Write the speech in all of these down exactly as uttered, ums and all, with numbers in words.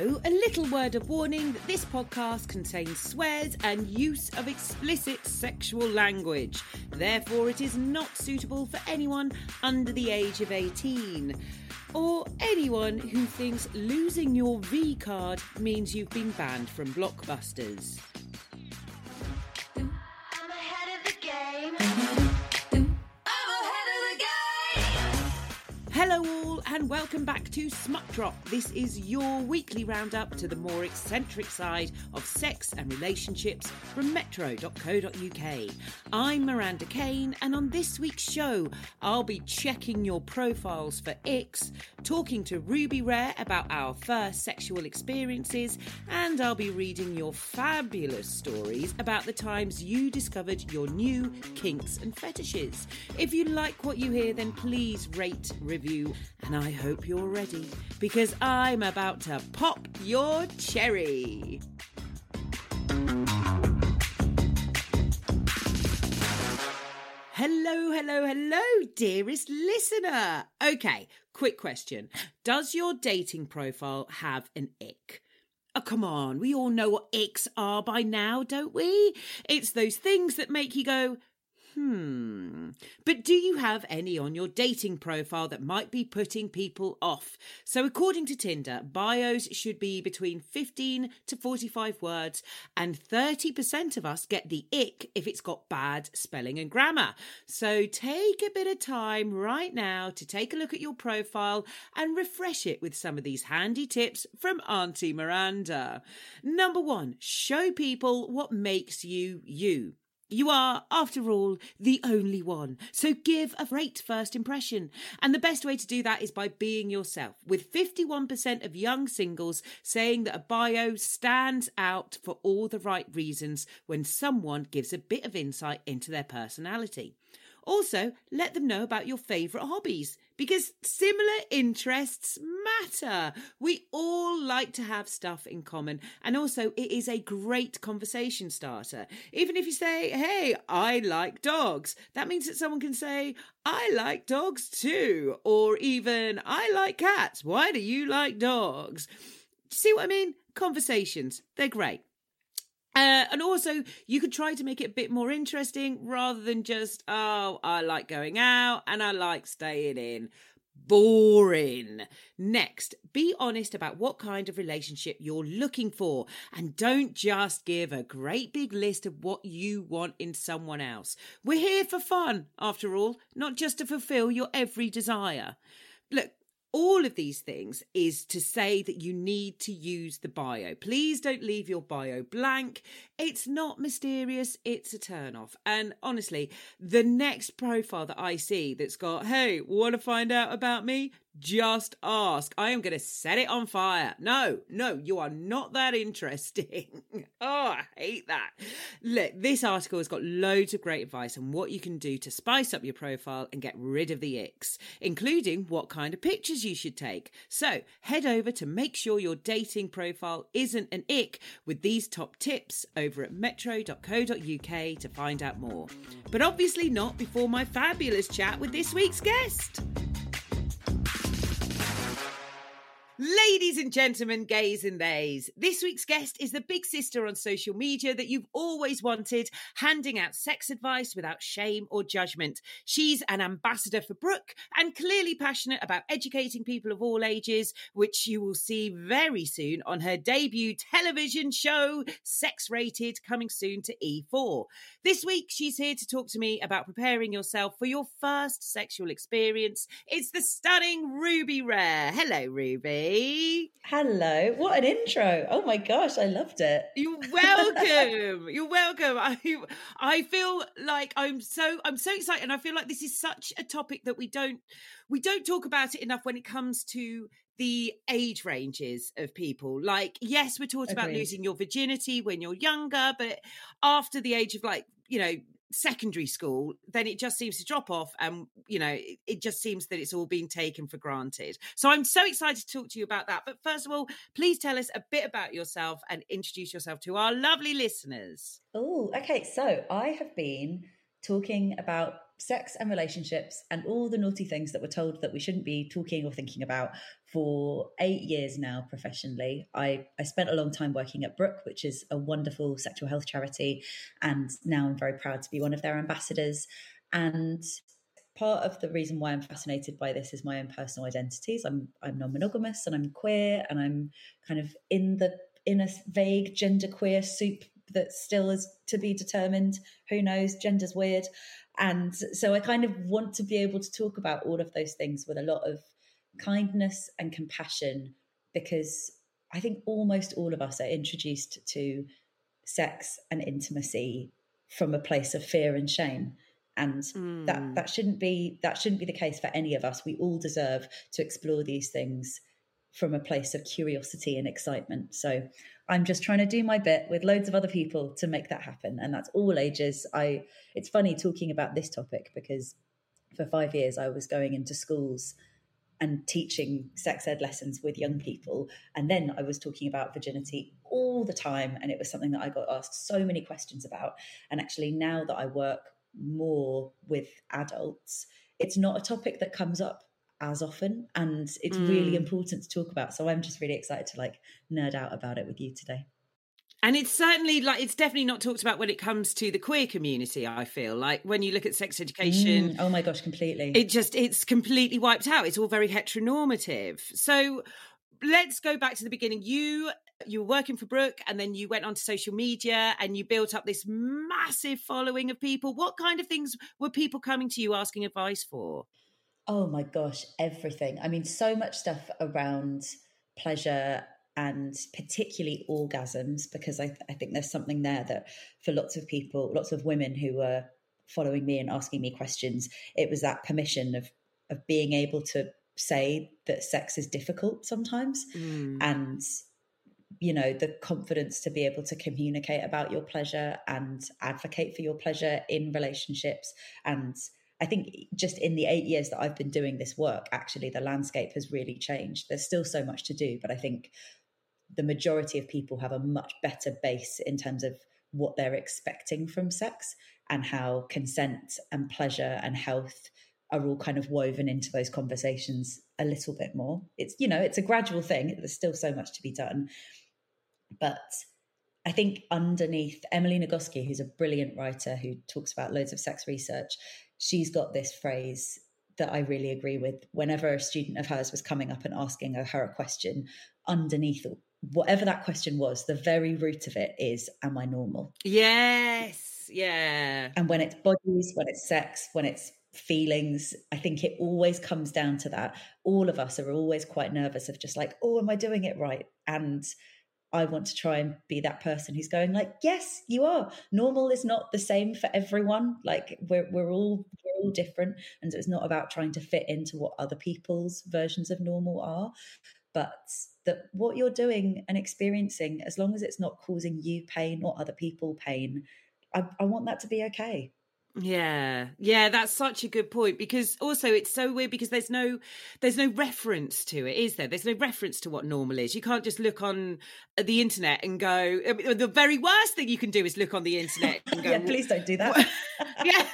Also, a little word of warning that this podcast contains swears and use of explicit sexual language. Therefore, it is not suitable for anyone under the age of eighteen. Or anyone who thinks losing your V card means you've been banned from Blockbusters. Hello all and welcome back to Smut Drop. This is your weekly roundup to the more eccentric side of sex and relationships from metro dot co dot uk. I'm Miranda Kane, and on this week's show I'll be checking your profiles for icks, talking to Ruby Rare about our first sexual experiences, and I'll be reading your fabulous stories about the times you discovered your new kinks and fetishes. If you like what you hear, then please rate, review, and I hope you're ready, because I'm about to pop your cherry. Hello, hello, hello, dearest listener. Okay, quick question. Does your dating profile have an ick? Oh, come on, we all know what icks are by now, don't we? It's those things that make you go, Hmm. But do you have any on your dating profile that might be putting people off? So according to Tinder, bios should be between fifteen to forty-five words, and thirty percent of us get the ick if it's got bad spelling and grammar. So take a bit of time right now to take a look at your profile and refresh it with some of these handy tips from Auntie Miranda. Number one, show people what makes you you. You are, after all, the only one, so give a great first impression. And the best way to do that is by being yourself, with fifty-one percent of young singles saying that a bio stands out for all the right reasons when someone gives a bit of insight into their personality. Also, let them know about your favourite hobbies, because similar interests matter. We all like to have stuff in common, and also it is a great conversation starter. Even if you say, hey, I like dogs, that means that someone can say, I like dogs too, or even, I like cats, why do you like dogs? See what I mean? Conversations, they're great. Uh, and also, you could try to make it a bit more interesting rather than just, oh, I like going out and I like staying in. Boring. Next, be honest about what kind of relationship you're looking for, and don't just give a great big list of what you want in someone else. We're here for fun, after all, not just to fulfill your every desire. Look, all of these things is to say that you need to use the bio. Please don't leave your bio blank. It's not mysterious. It's a turn-off. And honestly, the next profile that I see that's got, hey, want to find out about me? Just ask. I am going to set it on fire. No, no, you are not that interesting. Oh, I hate that. Look, this article has got loads of great advice on what you can do to spice up your profile and get rid of the icks, including what kind of pictures you should take. So head over to make sure your dating profile isn't an ick with these top tips over at metro dot co dot uk to find out more. But obviously not before my fabulous chat with this week's guest. Ladies and gentlemen, gays and theys, this week's guest is the big sister on social media that you've always wanted, handing out sex advice without shame or judgment. She's an ambassador for Brooke and clearly passionate about educating people of all ages, which you will see very soon on her debut television show, Sex Rated, coming soon to E four. This week, she's here to talk to me about preparing yourself for your first sexual experience. It's the stunning Ruby Rare. Hello, Ruby. Hello. What an intro. Oh my gosh, I loved it. You're welcome. You're welcome. I I feel like I'm so I'm so excited, and I feel like this is such a topic that we don't we don't talk about it enough when it comes to the age ranges of people. Like, yes, we're taught about losing your virginity when you're younger, but after the age of, like, you know, secondary school, then it just seems to drop off, and you know it, it just seems that it's all been taken for granted. So I'm so excited to talk to you about that, but first of all, please tell us a bit about yourself and introduce yourself to our lovely listeners. Oh, okay. So I have been talking about sex and relationships and all the naughty things that we're told that we shouldn't be talking or thinking about for eight years now professionally. I, I spent a long time working at Brooke, which is a wonderful sexual health charity, and now I'm very proud to be one of their ambassadors. And part of the reason why I'm fascinated by this is my own personal identities. I'm I'm non-monogamous and I'm queer, and I'm kind of in the in a vague genderqueer soup that still is to be determined. Who knows? Gender's weird. And so I kind of want to be able to talk about all of those things with a lot of kindness and compassion, because I think almost all of us are introduced to sex and intimacy from a place of fear and shame. And mm. that, that shouldn't be, that shouldn't be the case for any of us. We all deserve to explore these things from a place of curiosity and excitement. So I'm just trying to do my bit with loads of other people to make that happen. And that's all ages. I, it's funny talking about this topic because for five years I was going into schools and teaching sex ed lessons with young people. And then I was talking about virginity all the time. And it was something that I got asked so many questions about. And actually now that I work more with adults, it's not a topic that comes up as often, and it's mm. really important to talk about. So I'm just really excited to like nerd out about it with you today. And it's certainly like, it's definitely not talked about when it comes to the queer community, I feel. Like when you look at sex education. Mm. Oh my gosh, completely. It just, it's completely wiped out. It's all very heteronormative. So let's go back to the beginning. You, you were working for Brooke, and then you went onto social media and you built up this massive following of people. What kind of things were people coming to you asking advice for? Oh my gosh, everything. I mean, so much stuff around pleasure and particularly orgasms, because I, th- I think there's something there that for lots of people, lots of women who were following me and asking me questions, it was that permission of of being able to say that sex is difficult sometimes. Mm. And, you know, the confidence to be able to communicate about your pleasure and advocate for your pleasure in relationships. And I think just in the eight years that I've been doing this work, actually, the landscape has really changed. There's still so much to do, but I think the majority of people have a much better base in terms of what they're expecting from sex and how consent and pleasure and health are all kind of woven into those conversations a little bit more. It's, you know, it's a gradual thing. There's still so much to be done. But I think underneath, Emily Nagoski, who's a brilliant writer who talks about loads of sex research, she's got this phrase that I really agree with. Whenever a student of hers was coming up and asking her a question, underneath whatever that question was, the very root of it is, am I normal? Yes, yeah. And when it's bodies, when it's sex, when it's feelings, I think it always comes down to that. All of us are always quite nervous of just like, oh, am I doing it right? And I want to try and be that person who's going like, yes, you are. Normal is not the same for everyone. Like we're we're all we're all different, and so it's not about trying to fit into what other people's versions of normal are, but that what you're doing and experiencing, as long as it's not causing you pain or other people pain, I, I want that to be okay. Yeah, yeah, that's such a good point, because also it's so weird because there's no there's no reference to it, is there? There's no reference to what normal is. You can't just look on the internet and go, I mean, the very worst thing you can do is look on the internet and go, yeah, please don't do that. Yeah.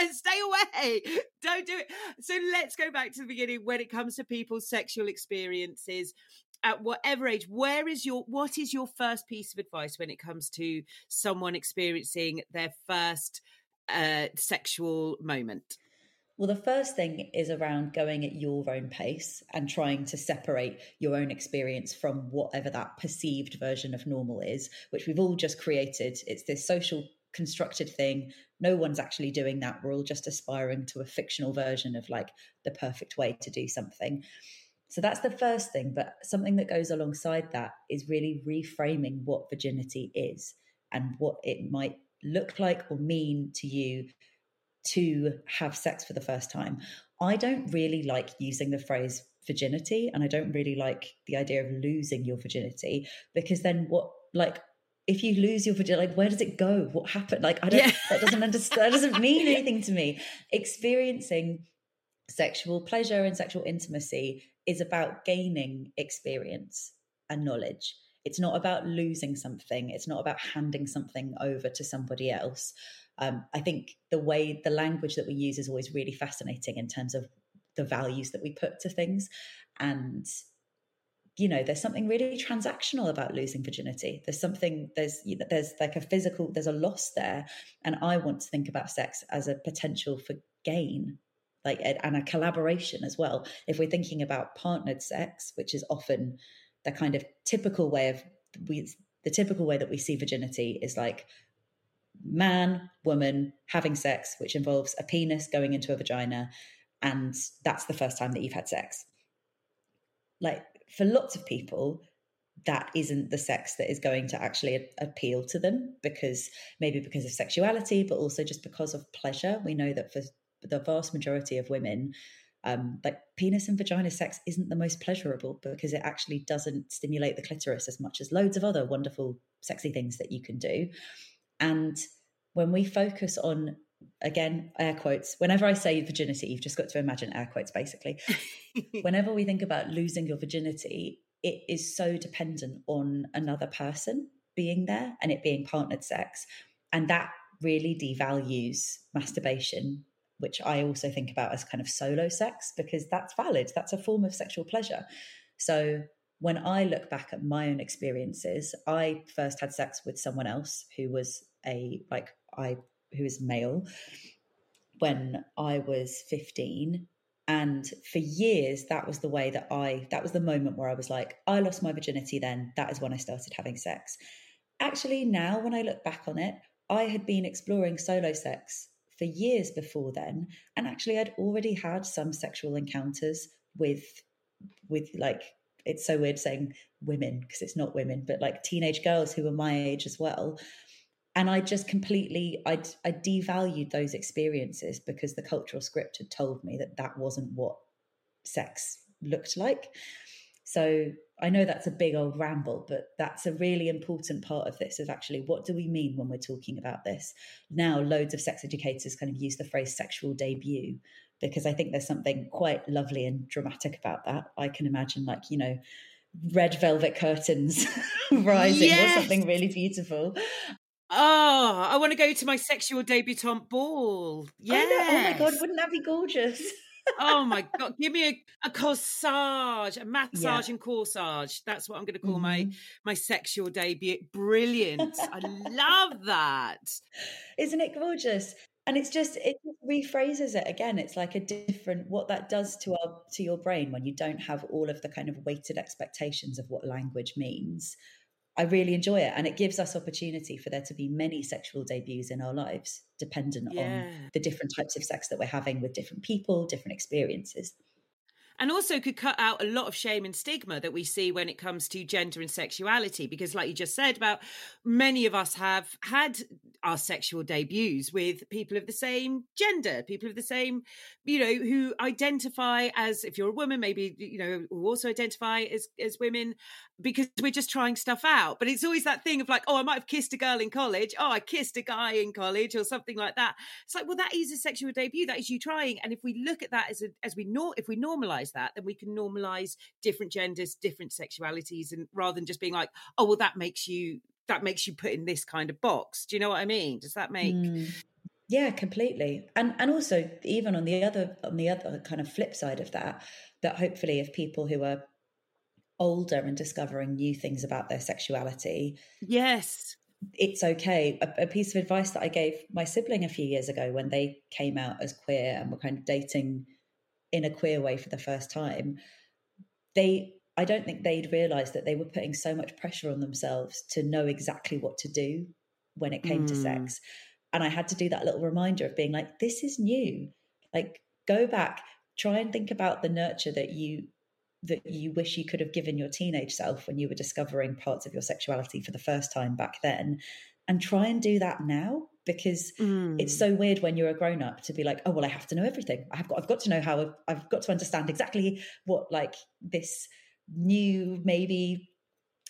And stay away. Don't do it. So let's go back to the beginning when it comes to people's sexual experiences. At whatever age, where is your what is your first piece of advice when it comes to someone experiencing their first uh, sexual moment? Well, the first thing is around going at your own pace and trying to separate your own experience from whatever that perceived version of normal is, which we've all just created. It's this social constructed thing. No one's actually doing that. We're all just aspiring to a fictional version of like the perfect way to do something. So that's the first thing, but something that goes alongside that is really reframing what virginity is and what it might look like or mean to you to have sex for the first time. I don't really like using the phrase virginity, and I don't really like the idea of losing your virginity, because then what, like, if you lose your virginity, like, where does it go? What happened? Like, I don't, yeah. that doesn't understand, that doesn't mean anything to me. Experiencing sexual pleasure and sexual intimacy is about gaining experience and knowledge. It's not about losing something. It's not about handing something over to somebody else. Um, I think the way the language that we use is always really fascinating in terms of the values that we put to things. And, you know, there's something really transactional about losing virginity. There's something, there's, you know, there's like a physical, there's a loss there. And I want to think about sex as a potential for gain, like, and a collaboration as well. If we're thinking about partnered sex, which is often the kind of typical way of, we, the typical way that we see virginity is like man, woman having sex, which involves a penis going into a vagina. And that's the first time that you've had sex. Like, for lots of people, that isn't the sex that is going to actually a- appeal to them, because maybe because of sexuality, but also just because of pleasure. We know that for the vast majority of women, um, like penis and vagina sex isn't the most pleasurable, because it actually doesn't stimulate the clitoris as much as loads of other wonderful, sexy things that you can do. And when we focus on, again, air quotes, whenever I say virginity, you've just got to imagine air quotes, basically. Whenever we think about losing your virginity, it is so dependent on another person being there and it being partnered sex. And that really devalues masturbation, which I also think about as kind of solo sex, because that's valid. That's a form of sexual pleasure. So when I look back at my own experiences, I first had sex with someone else who was a, like, I, who is male, when I was fifteen. And for years, that was the way that I, that was the moment where I was like, I lost my virginity then. That is when I started having sex. Actually, now when I look back on it, I had been exploring solo sex for years before then. And actually, I'd already had some sexual encounters with, with like, it's so weird saying women, because it's not women, but like teenage girls who were my age as well. And I just completely, I, I devalued those experiences, because the cultural script had told me that that wasn't what sex looked like. So I know that's a big old ramble, but that's a really important part of this, is actually, what do we mean when we're talking about this? Now, loads of sex educators kind of use the phrase sexual debut, because I think there's something quite lovely and dramatic about that. I can imagine, like, you know, red velvet curtains rising, yes, or something really beautiful. Oh, I want to go to my sexual debutante ball. Yeah. Oh my God, wouldn't that be gorgeous? Oh my God, give me a, a corsage, a massage, yeah, and corsage. That's what I'm going to call mm-hmm. my my sexual debut. Brilliant. I love that. Isn't it gorgeous? And it's just, it rephrases it again. It's like a different, what that does to our, to your brain when you don't have all of the kind of weighted expectations of what language means. I really enjoy it. And it gives us opportunity for there to be many sexual debuts in our lives, dependent yeah. on the different types of sex that we're having with different people, different experiences. And also could cut out a lot of shame and stigma that we see when it comes to gender and sexuality, because like you just said about, many of us have had our sexual debuts with people of the same gender, people of the same, you know, who identify as, if you're a woman, maybe, you know, who also identify as, as women, because we're just trying stuff out. But it's always that thing of like, oh, I might have kissed a girl in college. Oh, I kissed a guy in college or something like that. It's like, well, that is a sexual debut. That is you trying. And if we look at that as a, as we know, if we normalize that, then we can normalize different genders, different sexualities, and rather than just being like, oh well, that makes you that makes you put in this kind of box. Do you know what I mean? Does that make mm. Yeah, completely. And and also even on the other on the other kind of flip side of that, that hopefully if people who are older and discovering new things about their sexuality, yes, it's okay. A, a piece of advice that I gave my sibling a few years ago when they came out as queer and were kind of dating in a queer way for the first time, they, I don't think they'd realised that they were putting so much pressure on themselves to know exactly what to do when it came mm. to sex. And I had to do that little reminder of being like, this is new. Like, go back, try and think about the nurture that you, that you wish you could have given your teenage self when you were discovering parts of your sexuality for the first time back then. And try and do that now, because mm. it's so weird when you're a grown up to be like, oh, well, I have to know everything. I've got, I've got to know how I've, I've got to understand exactly what like this new, maybe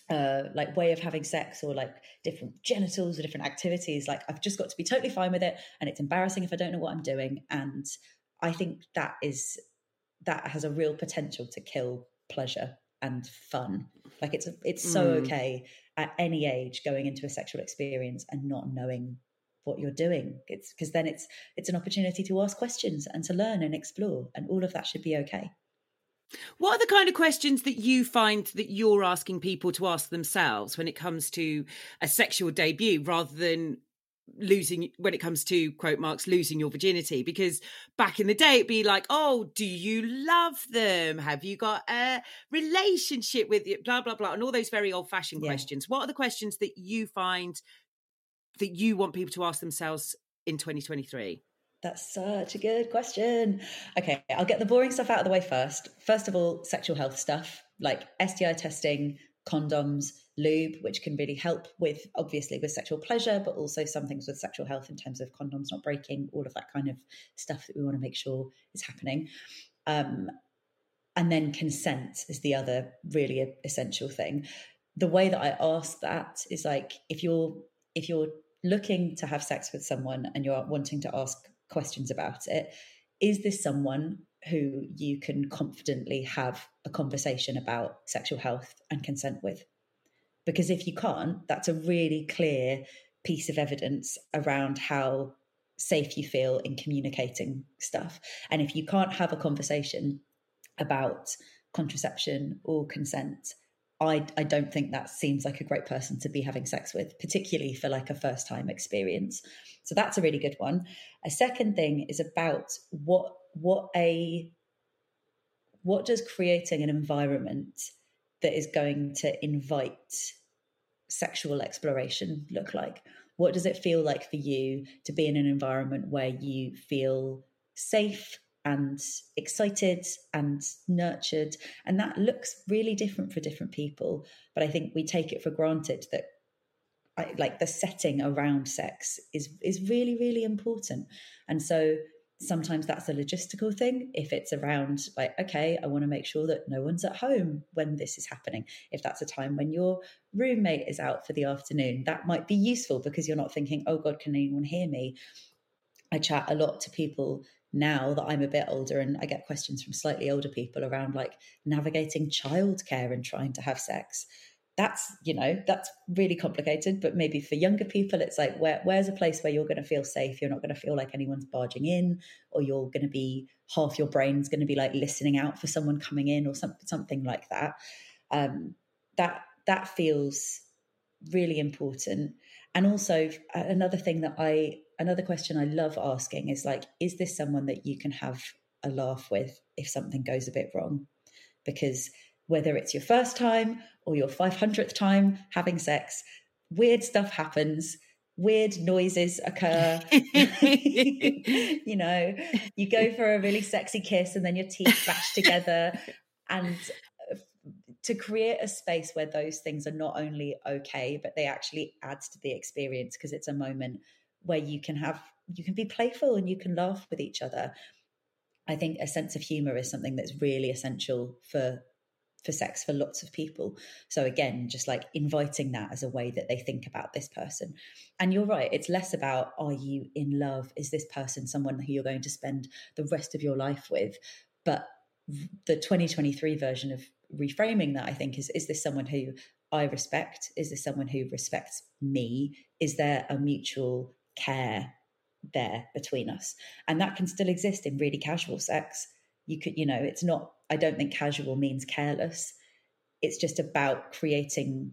uh, like way of having sex or like different genitals or different activities. Like I've just got to be totally fine with it. And it's embarrassing if I don't know what I'm doing. And I think that is, that has a real potential to kill pleasure and fun. Like it's, it's so mm. okay at any age going into a sexual experience and not knowing what you're doing. It's because then it's, it's an opportunity to ask questions and to learn and explore, and all of that should be okay. What are the kind of questions that you find that you're asking people to ask themselves when it comes to a sexual debut, rather than losing, when it comes to quote marks, losing your virginity? Because back in the day it'd be like, oh, do you love them, have you got a relationship with you, blah blah blah, and all those very old-fashioned yeah. questions. What are the questions that you find that you want people to ask themselves in twenty twenty-three? That's such a good question. Okay, I'll get the boring stuff out of the way first. First of all, sexual health stuff like S T I testing, condoms, lube, which can really help with, obviously, with sexual pleasure, but also some things with sexual health in terms of condoms not breaking, all of that kind of stuff that we want to make sure is happening. Um, and then consent is the other really essential thing. The way that I ask that is like, if you're if you're looking to have sex with someone and you're wanting to ask questions about it, is this someone who you can confidently have a conversation about sexual health and consent with? Because if you can't, that's a really clear piece of evidence around how safe you feel in communicating stuff. And if you can't have a conversation about contraception or consent, I, I don't think that seems like a great person to be having sex with, particularly for like a first time experience. So that's a really good one. A second thing is about what what a what does creating an environment that is going to invite sexual exploration look like? What does it feel like for you to be in an environment where you feel safe and excited and nurtured? And that looks really different for different people. But I think we take it for granted that I, like the setting around sex is, is really, really important. And so sometimes that's a logistical thing. If it's around like, okay, I want to make sure that no one's at home when this is happening. If that's a time when your roommate is out for the afternoon, that might be useful because you're not thinking, oh God, can anyone hear me? I chat a lot to people now that I'm a bit older, and I get questions from slightly older people around like navigating childcare and trying to have sex. That's, you know, that's really complicated, but maybe for younger people, it's like, where, where's a place where you're going to feel safe? You're not going to feel like anyone's barging in, or you're going to be, half your brain's going to be like listening out for someone coming in or some, something like that. Um, that, that feels really important. And also another thing that I, another question I love asking is like, is this someone that you can have a laugh with if something goes a bit wrong? Because whether it's your first time or your five hundredth time having sex, weird stuff happens, weird noises occur. You know, you go for a really sexy kiss and then your teeth bash together. And to create a space where those things are not only okay, but they actually add to the experience, because it's a moment where you can have, you can be playful and you can laugh with each other. I think a sense of humor is something that's really essential for for sex for lots of people. So again, just like inviting that as a way that they think about this person. And you're right, it's less about, are you in love? Is this person someone who you're going to spend the rest of your life with? But the twenty twenty-three version of reframing that, I think, is, is this someone who I respect? Is this someone who respects me? Is there a mutual care there between us? And that can still exist in really casual sex. You could, you know, it's not, I don't think casual means careless. It's just about creating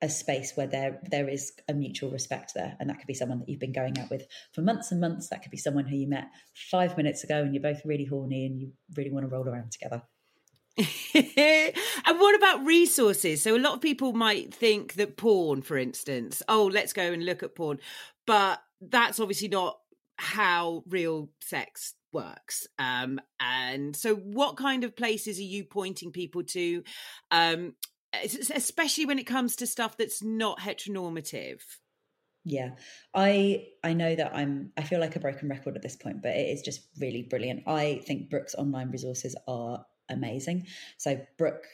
a space where there there is a mutual respect there. And that could be someone that you've been going out with for months and months. That could be someone who you met five minutes ago and you're both really horny and you really want to roll around together. And what about resources? So a lot of people might think that porn, for instance, oh, let's go and look at porn. But that's obviously not how real sex works, um and so what kind of places are you pointing people to, um especially when it comes to stuff that's not heteronormative? Yeah, I I know that I'm I feel like a broken record at this point, but it is just really brilliant. I think Brooke's online resources are amazing. So brooke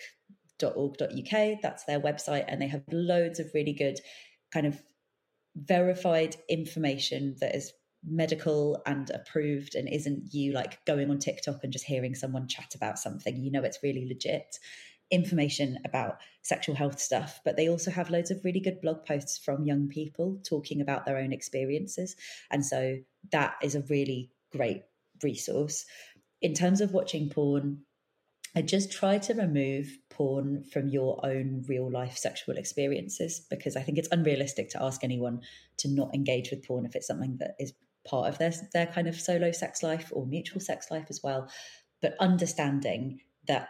dot org dot U K, that's their website, and they have loads of really good kind of verified information that is medical and approved and isn't you like going on TikTok and just hearing someone chat about something. You know, it's really legit. information about sexual health stuff, but they also have loads of really good blog posts from young people talking about their own experiences. And so that is a really great resource. In terms of watching porn, I just try to remove porn from your own real life sexual experiences, because I think it's unrealistic to ask anyone to not engage with porn if it's something that is part of their, their kind of solo sex life or mutual sex life as well. But understanding that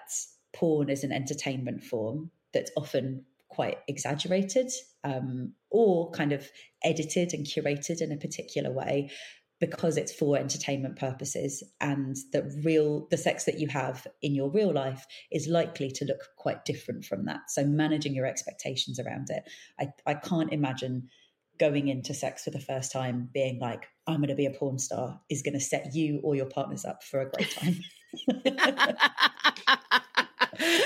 porn is an entertainment form that's often quite exaggerated um, or kind of edited and curated in a particular way, because it's for entertainment purposes, and that real the sex that you have in your real life is likely to look quite different from that. So managing your expectations around it. I, I can't imagine going into sex for the first time being like, I'm going to be a porn star, is going to set you or your partners up for a great time.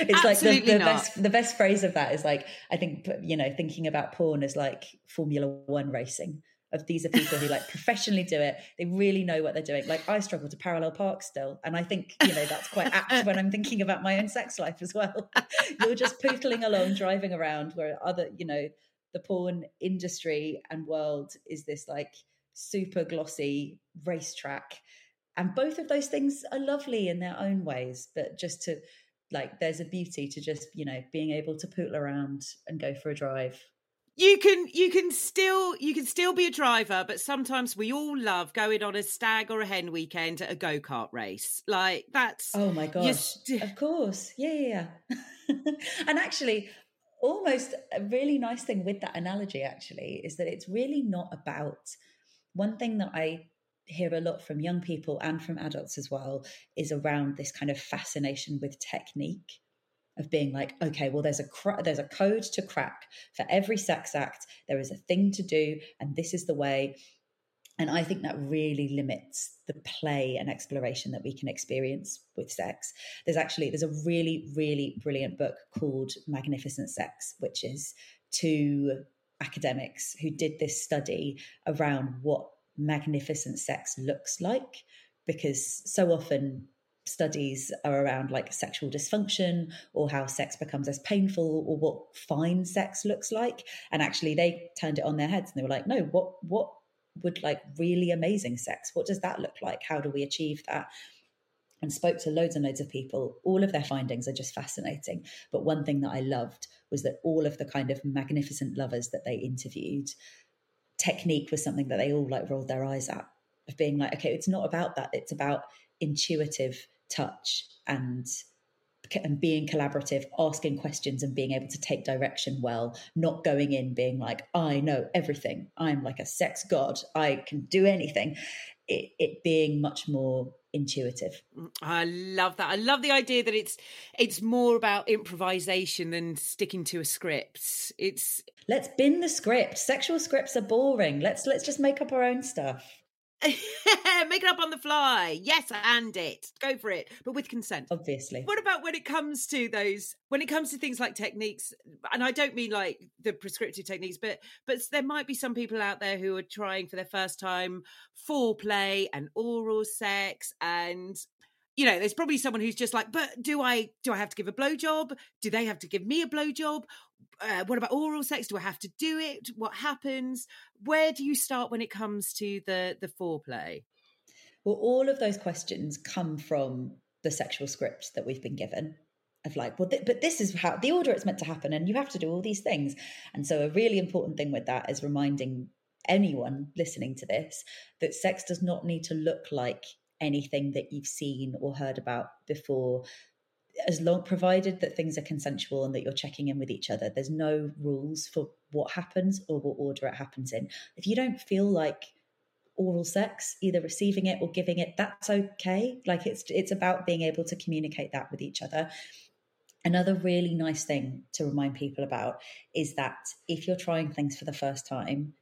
It's Absolutely like the, the best the best phrase of that is like, I think, you know, thinking about porn is like Formula One racing. Of these are people who like professionally do it. They really know what they're doing. Like I struggle to parallel park still. And I think, you know, that's quite apt when I'm thinking about my own sex life as well. You're just pootling along, driving around, where other, you know, the porn industry and world is this like super glossy racetrack. And both of those things are lovely in their own ways, but just to like, there's a beauty to just, you know, being able to pootle around and go for a drive. You can you can still you can still be a driver, but sometimes we all love going on a stag or a hen weekend at a go-kart race. Like that's oh my gosh. St- of course. Yeah, yeah, yeah. And actually, almost a really nice thing with that analogy actually is that it's really not about one thing that I hear a lot from young people and from adults as well is around this kind of fascination with technique. Of being like, okay, well, there's a cra- there's a code to crack for every sex act. There is a thing to do, and this is the way. And I think that really limits the play and exploration that we can experience with sex. There's actually there's a really, really brilliant book called Magnificent Sex, which is two academics who did this study around what magnificent sex looks like, because so often studies are around like sexual dysfunction or how sex becomes as painful or what fine sex looks like. And actually they turned it on their heads and they were like, no, what, what would like really amazing sex? What does that look like? How do we achieve that? And spoke to loads and loads of people. All of their findings are just fascinating. But one thing that I loved was that all of the kind of magnificent lovers that they interviewed, technique was something that they all like rolled their eyes at, of being like, okay, it's not about that. It's about intuitive touch and and being collaborative, asking questions and being able to take direction well, not going in being like, I know everything, I'm like a sex god, I can do anything. It, it being much more intuitive. I love that. I love the idea that it's it's more about improvisation than sticking to a script. It's let's bin the script. Sexual scripts are boring. Let's let's just make up our own stuff. Make it up on the fly. Yes, and it. Go for it. But with consent. Obviously. What about when it comes to those, when it comes to things like techniques, and I don't mean like the prescriptive techniques, but but there might be some people out there who are trying for their first time foreplay and oral sex, and you know, there's probably someone who's just like, but do I do I have to give a blowjob? Do they have to give me a blowjob? Uh, what about oral sex? Do I have to do it? What happens? Where do you start when it comes to the the foreplay? Well, all of those questions come from the sexual script that we've been given of like, well, th- but this is how the order it's meant to happen, and you have to do all these things. And so a really important thing with that is reminding anyone listening to this that sex does not need to look like anything that you've seen or heard about before, as long provided that things are consensual and that you're checking in with each other. There's no rules for what happens or what order it happens in. If you don't feel like oral sex, either receiving it or giving it, that's okay. Like it's it's about being able to communicate that with each other. Another really nice thing to remind people about is that if you're trying things for the first time,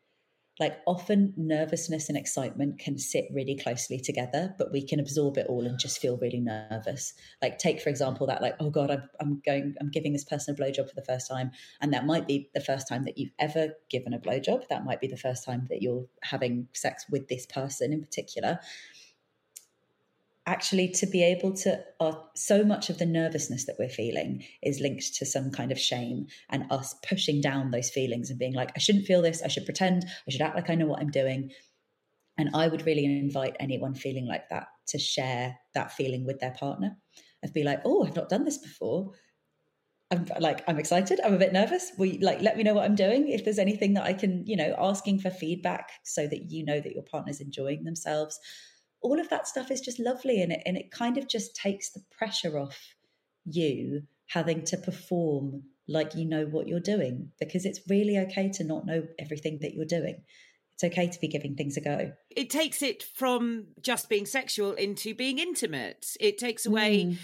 like often nervousness and excitement can sit really closely together, but we can absorb it all and just feel really nervous. Like take, for example, that like, oh God, I'm, I'm going, I'm giving this person a blowjob for the first time. And that might be the first time that you've ever given a blowjob. That might be the first time that you're having sex with this person in particular. actually to be able to, uh, so much of the nervousness that we're feeling is linked to some kind of shame and us pushing down those feelings and being like, I shouldn't feel this, I should pretend, I should act like I know what I'm doing. And I would really invite anyone feeling like that to share that feeling with their partner. I'd be like, oh, I've not done this before. I'm like, I'm excited. I'm a bit nervous. Will you, like, let me know what I'm doing. If there's anything that I can, you know, asking for feedback so that you know that your partner's enjoying themselves. All of that stuff is just lovely, and it, and it kind of just takes the pressure off you having to perform like you know what you're doing, because it's really okay to not know everything that you're doing. It's okay to be giving things a go. It takes it from just being sexual into being intimate. It takes away, mm.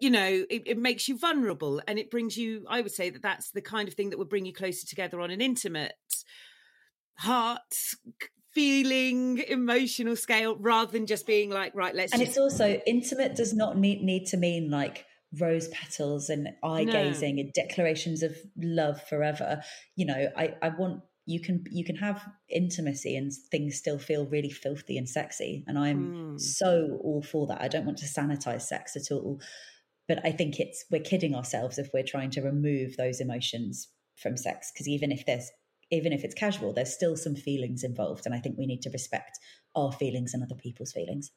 you know, it, it makes you vulnerable, and it brings you, I would say that that's the kind of thing that would bring you closer together on an intimate heart feeling, emotional scale, rather than just being like, right, let's and just... It's also intimate does not need, need to mean like rose petals and eye no. gazing and declarations of love forever. You know, I, I want you can you can have intimacy and things still feel really filthy and sexy, and I'm mm. so all for that. I don't want to sanitize sex at all, but I think it's we're kidding ourselves if we're trying to remove those emotions from sex, because even if there's even if it's casual, there's still some feelings involved. And I think we need to respect our feelings and other people's feelings.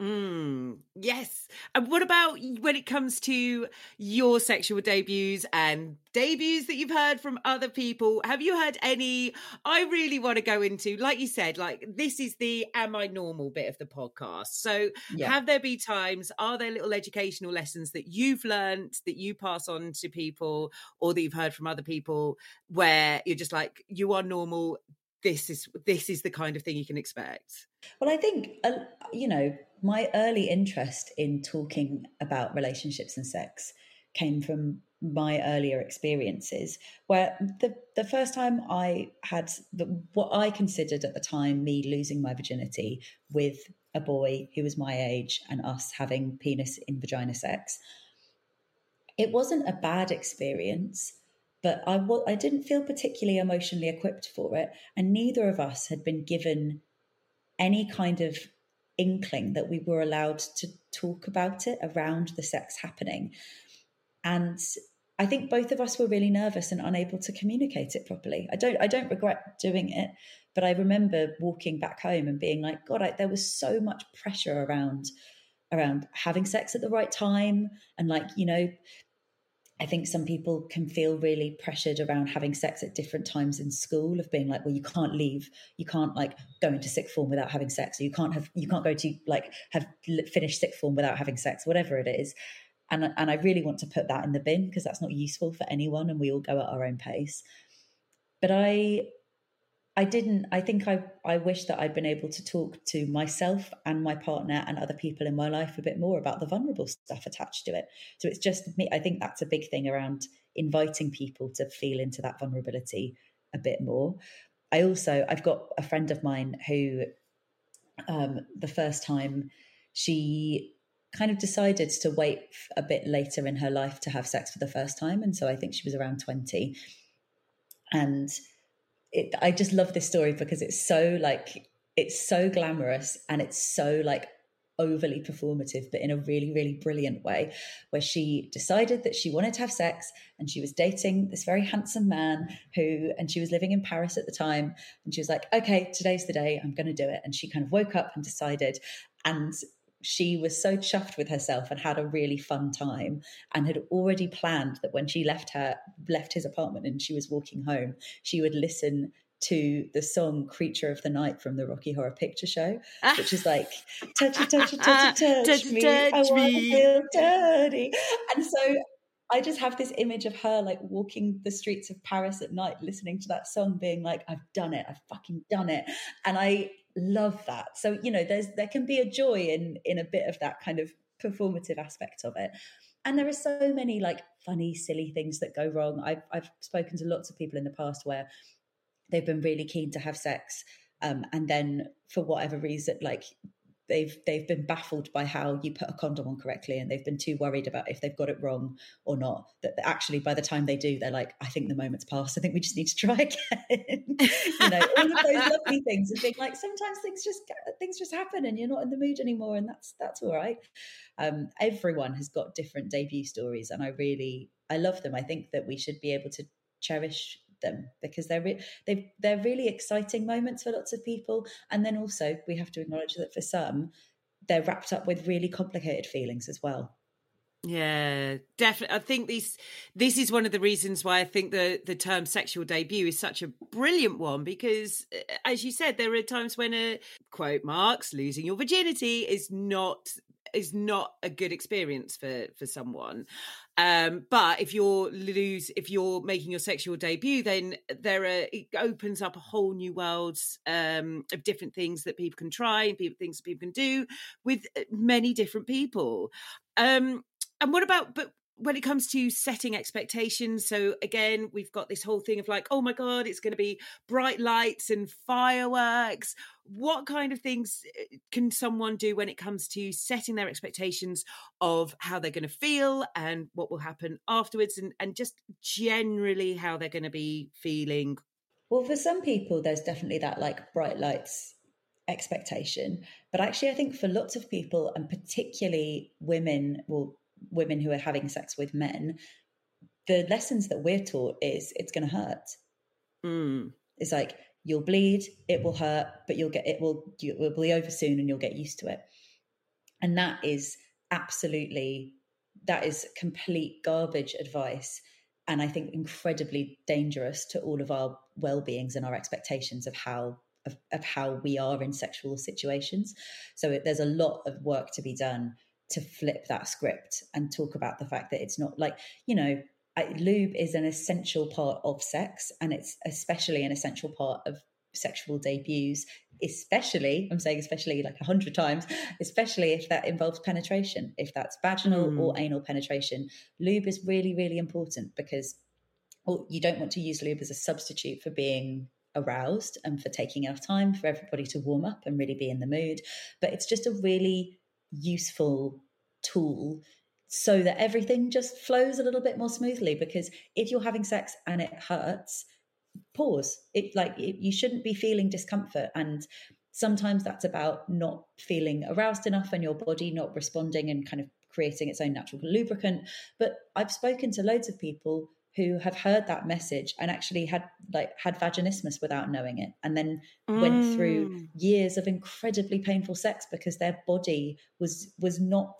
Mm, yes. And what about when it comes to your sexual debuts and debuts that you've heard from other people? Have you heard any? I really want to go into, like you said, like this is the am I normal bit of the podcast. So yeah. Have there been times, are there little educational lessons that you've learned that you pass on to people or that you've heard from other people where you're just like, you are normal, this is this is the kind of thing you can expect? Well, I think, uh, you know, my early interest in talking about relationships and sex came from my earlier experiences, where the, the first time I had the, what I considered at the time me losing my virginity with a boy who was my age and us having penis in vagina sex. It wasn't a bad experience, but I, w- I didn't feel particularly emotionally equipped for it. And neither of us had been given any kind of inkling that we were allowed to talk about it around the sex happening. And I think both of us were really nervous and unable to communicate it properly. I don't I don't regret doing it, but I remember walking back home and being like, God, I, there was so much pressure around around having sex at the right time. And like, you know, I think some people can feel really pressured around having sex at different times in school, of being like, well, you can't leave, you can't like go into sixth form without having sex, or you can't have, you can't go to like have finished sixth form without having sex, whatever it is. And, and I really want to put that in the bin, because that's not useful for anyone and we all go at our own pace. But I, I didn't, I think I, I wish that I'd been able to talk to myself and my partner and other people in my life a bit more about the vulnerable stuff attached to it. So it's just me. I think that's a big thing around inviting people to feel into that vulnerability a bit more. I also, I've got a friend of mine who, um, the first time she kind of decided to wait a bit later in her life to have sex for the first time. And so I think she was around twenty. And it, I just love this story because it's so like, it's so glamorous and it's so like overly performative, but in a really, really brilliant way, where she decided that she wanted to have sex and she was dating this very handsome man who, and she was living in Paris at the time. And she was like, okay, today's the day, I'm going to do it. And she kind of woke up and decided, and she was so chuffed with herself and had a really fun time, and had already planned that when she left her, left his apartment and she was walking home, she would listen to the song Creature of the Night from the Rocky Horror Picture Show, which is like, touch, touch, touch, touch, touch me, I want to feel dirty. And so I just have this image of her like walking the streets of Paris at night, listening to that song, being like, I've done it, I've fucking done it. And I love that. So, you know, there's there can be a joy in in a bit of that kind of performative aspect of it. And there are so many like funny, silly things that go wrong. I've, I've spoken to lots of people in the past where they've been really keen to have sex, um, and then for whatever reason, like they've they've been baffled by how you put a condom on correctly, and they've been too worried about if they've got it wrong or not, that actually by the time they do, they're like, I think the moment's passed. I think we just need to try again. You know, all of those lovely things and being like, sometimes things just things just happen and you're not in the mood anymore, and that's that's all right. Um, everyone has got different debut stories, and I really I love them. I think that we should be able to cherish them, because they're re- they they're really exciting moments for lots of people, and then also we have to acknowledge that for some they're wrapped up with really complicated feelings as well. Yeah, definitely. I think this this is one of the reasons why I think the the term sexual debut is such a brilliant one, because as you said, there are times when a quote marks losing your virginity is not is not a good experience for for someone. Um, but if you're lose, if you're making your sexual debut, then there are, it opens up a whole new world um, of different things that people can try and people, things that people can do with many different people. Um, and what about, but when it comes to setting expectations? So again, we've got this whole thing of like, oh my God, it's going to be bright lights and fireworks. What kind of things can someone do when it comes to setting their expectations of how they're going to feel and what will happen afterwards, and, and just generally how they're going to be feeling? Well, for some people, there's definitely that like bright lights expectation. But actually, I think for lots of people, and particularly women, well, women who are having sex with men, the lessons that we're taught is it's going to hurt. Mm. It's like, you'll bleed, it will hurt, but you'll get, it will, it will be over soon and you'll get used to it. And that is absolutely, that is complete garbage advice. And I think incredibly dangerous to all of our well-beings and our expectations of how, of, of how we are in sexual situations. So it, there's a lot of work to be done to flip that script and talk about the fact that it's not like, you know, lube is an essential part of sex, and it's especially an essential part of sexual debuts, especially, I'm saying especially like a hundred times, especially if that involves penetration, if that's vaginal mm. or anal penetration. Lube is really, really important, because well, you don't want to use lube as a substitute for being aroused and for taking enough time for everybody to warm up and really be in the mood. But it's just a really useful tool so that everything just flows a little bit more smoothly, because if you're having sex and it hurts, pause. It like it, you shouldn't be feeling discomfort, and sometimes that's about not feeling aroused enough and your body not responding and kind of creating its own natural lubricant. But I've spoken to loads of people who have heard that message and actually had like had vaginismus without knowing it, and then mm. went through years of incredibly painful sex because their body was was not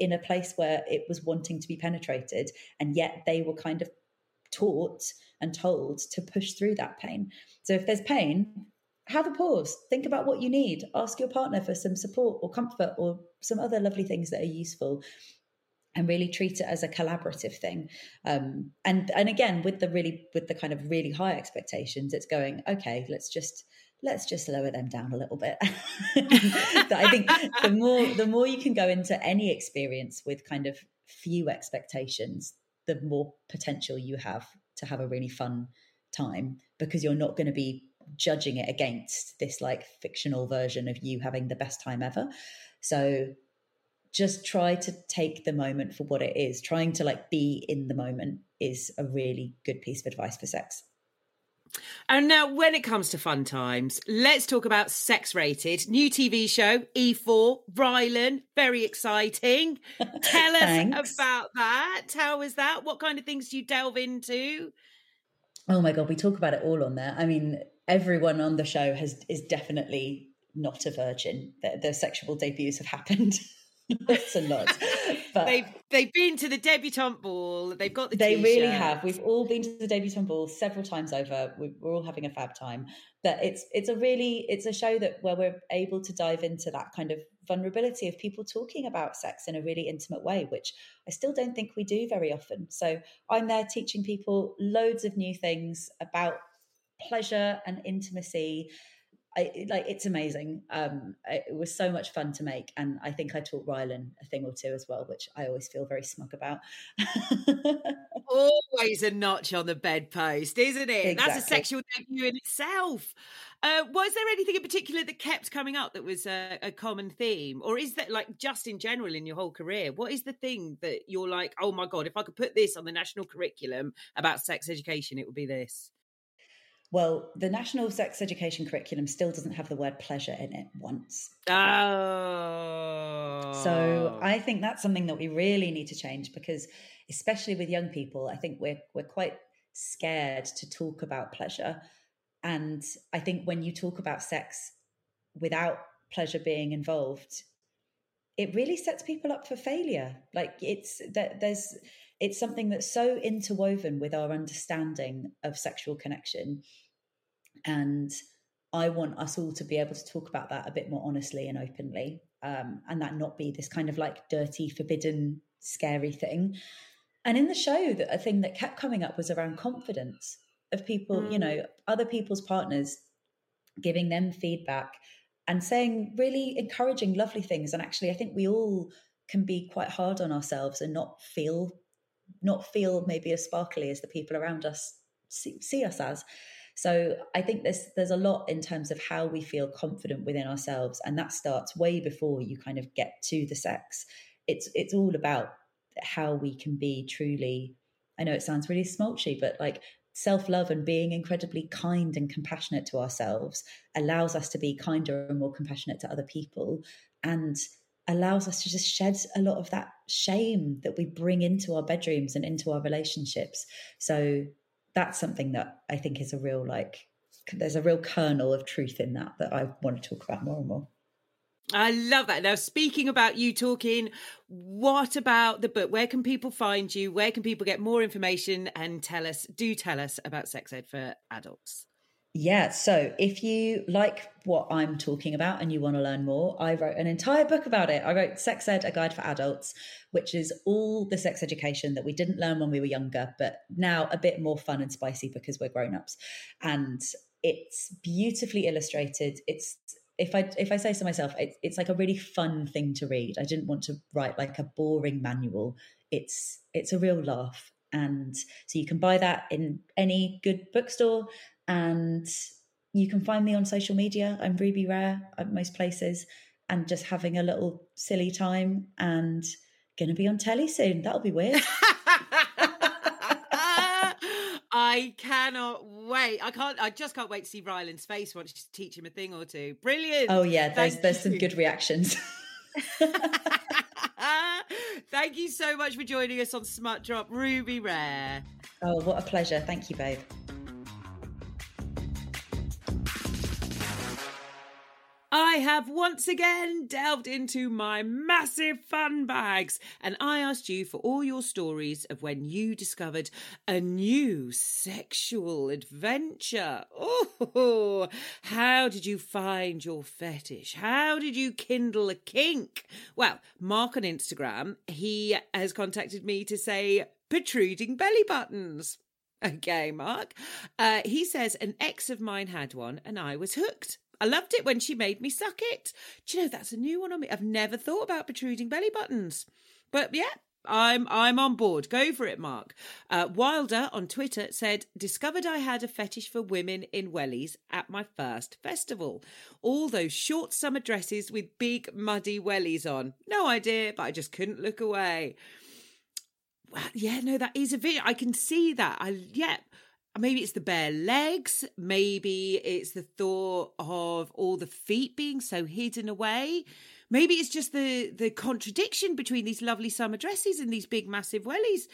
in a place where it was wanting to be penetrated, and yet they were kind of taught and told to push through that pain. So if there's pain, have a pause, think about what you need, ask your partner for some support or comfort or some other lovely things that are useful, and really treat it as a collaborative thing. Um, and, and again, with the really, with the kind of really high expectations, it's going, okay, let's just, let's just lower them down a little bit. But I think the more the more you can go into any experience with kind of few expectations, the more potential you have to have a really fun time, because you're not going to be judging it against this like fictional version of you having the best time ever. So just try to take the moment for what it is. Trying to like be in the moment is a really good piece of advice for sex. And now, when it comes to fun times, let's talk about Sex Rated, new T V show, E four, Rylan, very exciting. Tell us about that. How is that? What kind of things do you delve into? Oh my God, we talk about it all on there. I mean, everyone on the show has is definitely not a virgin. Their, their sexual debuts have happened. That's a lot. But they've they've been to the debutante ball. They've got the they t-shirt. Really have. We've all been to the debutante ball several times over. We're all having a fab time. But it's it's a really it's a show that where we're able to dive into that kind of vulnerability of people talking about sex in a really intimate way, which I still don't think we do very often. So I'm there teaching people loads of new things about pleasure and intimacy. I, like it's amazing. Um, it was so much fun to make, and I think I taught Rylan a thing or two as well, which I always feel very smug about. always a notch on the bedpost, isn't it? Exactly. That's a sexual debut in itself. Uh, was there anything in particular that kept coming up that was a, a common theme? Or is that, like, just in general in your whole career, what is the thing that you're like, oh, my God, if I could put this on the national curriculum about sex education, it would be this? Well, the National Sex Education Curriculum still doesn't have the word pleasure in it once. Oh. So I think that's something that we really need to change, because especially with young people, I think we're we're quite scared to talk about pleasure. And I think when you talk about sex without pleasure being involved, it really sets people up for failure. Like it's that there's it's something that's so interwoven with our understanding of sexual connection. And I want us all to be able to talk about that a bit more honestly and openly, um, and that not be this kind of like dirty, forbidden, scary thing. And in the show, that a thing that kept coming up was around confidence of people, mm. you know, other people's partners, giving them feedback and saying really encouraging, lovely things. And actually, I think we all can be quite hard on ourselves and not feel not feel maybe as sparkly as the people around us see, see us as. So I think there's, there's a lot in terms of how we feel confident within ourselves. And that starts way before you kind of get to the sex. It's, it's all about how we can be truly, I know it sounds really smulchy, but like self-love and being incredibly kind and compassionate to ourselves allows us to be kinder and more compassionate to other people, and allows us to just shed a lot of that shame that we bring into our bedrooms and into our relationships. So that's something that I think is a real, like, there's a real kernel of truth in that that I want to talk about more and more. I love that. Now, speaking about you talking, what about the book? Where can people find you? Where can people get more information? And tell us, do tell us about Sex Ed for Adults. Yeah, so if you like what I'm talking about and you want to learn more, I wrote an entire book about it. I wrote Sex Ed, A Guide for Adults, which is all the sex education that we didn't learn when we were younger, but now a bit more fun and spicy because we're grown-ups. And it's beautifully illustrated. It's If I if I say so myself, it, it's like a really fun thing to read. I didn't want to write like a boring manual. It's it's a real laugh. And so you can buy that in any good bookstore, and you can find me on social media. I'm Ruby Rare at most places, and just having a little silly time, and going to be on telly soon. That'll be weird. I cannot wait. I can't. I just can't wait to see Ryland's face once you teach him a thing or two. Brilliant. Oh, yeah. There's, there's some good reactions. Thank you so much for joining us on Smut Drop, Ruby Rare. Oh, what a pleasure. Thank you, babe. I have once again delved into my massive fun bags, and I asked you for all your stories of when you discovered a new sexual adventure. Oh, how did you find your fetish? How did you kindle a kink? Well, Mark on Instagram, he has contacted me to say protruding belly buttons. Okay, Mark. Uh, he says an ex of mine had one and I was hooked. I loved it when she made me suck it. Do you know, that's a new one on me. I've never thought about protruding belly buttons. But yeah, I'm I'm on board. Go for it, Mark. Uh, Wilder on Twitter said, discovered I had a fetish for women in wellies at my first festival. All those short summer dresses with big muddy wellies on. No idea, but I just couldn't look away. Well, yeah, no, that is a video. I can see that. I yeah. Maybe it's the bare legs. Maybe it's the thought of all the feet being so hidden away. Maybe it's just the, the contradiction between these lovely summer dresses and these big, massive wellies.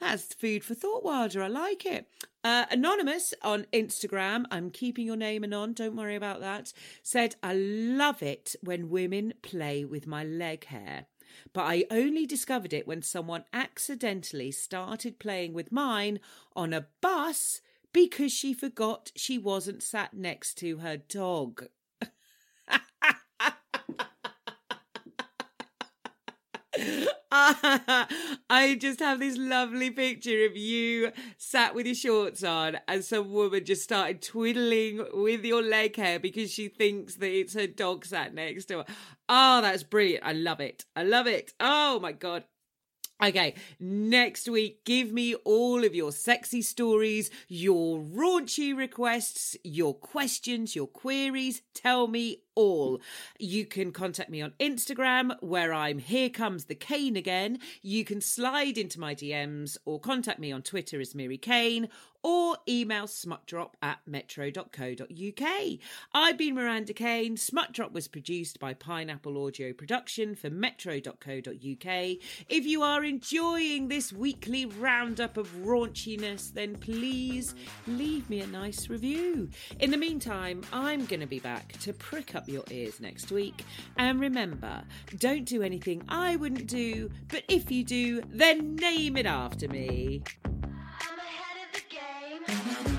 That's food for thought, Wilder. I like it. Uh, Anonymous on Instagram, I'm keeping your name anon, don't worry about that, said, I love it when women play with my leg hair. But I only discovered it when someone accidentally started playing with mine on a bus because she forgot she wasn't sat next to her dog. I just have this lovely picture of you sat with your shorts on and some woman just started twiddling with your leg hair because she thinks that it's her dog sat next to her. Oh, that's brilliant. I love it. I love it. Oh, my God. Okay, next week, give me all of your sexy stories, your raunchy requests, your questions, your queries. Tell me all. You can contact me on Instagram, where I'm Here Comes the Kane Again. You can slide into my D Ms or contact me on Twitter as Miri Kane, or email smut drop at metro dot co dot uk. I've been Miranda Kane. Smut Drop was produced by Pineapple Audio Production for metro dot co dot uk. If you are enjoying this weekly roundup of raunchiness, then please leave me a nice review. In the meantime, I'm going to be back to prick up your ears next week. And remember, don't do anything I wouldn't do, but if you do, then name it after me. I'm ahead of the game.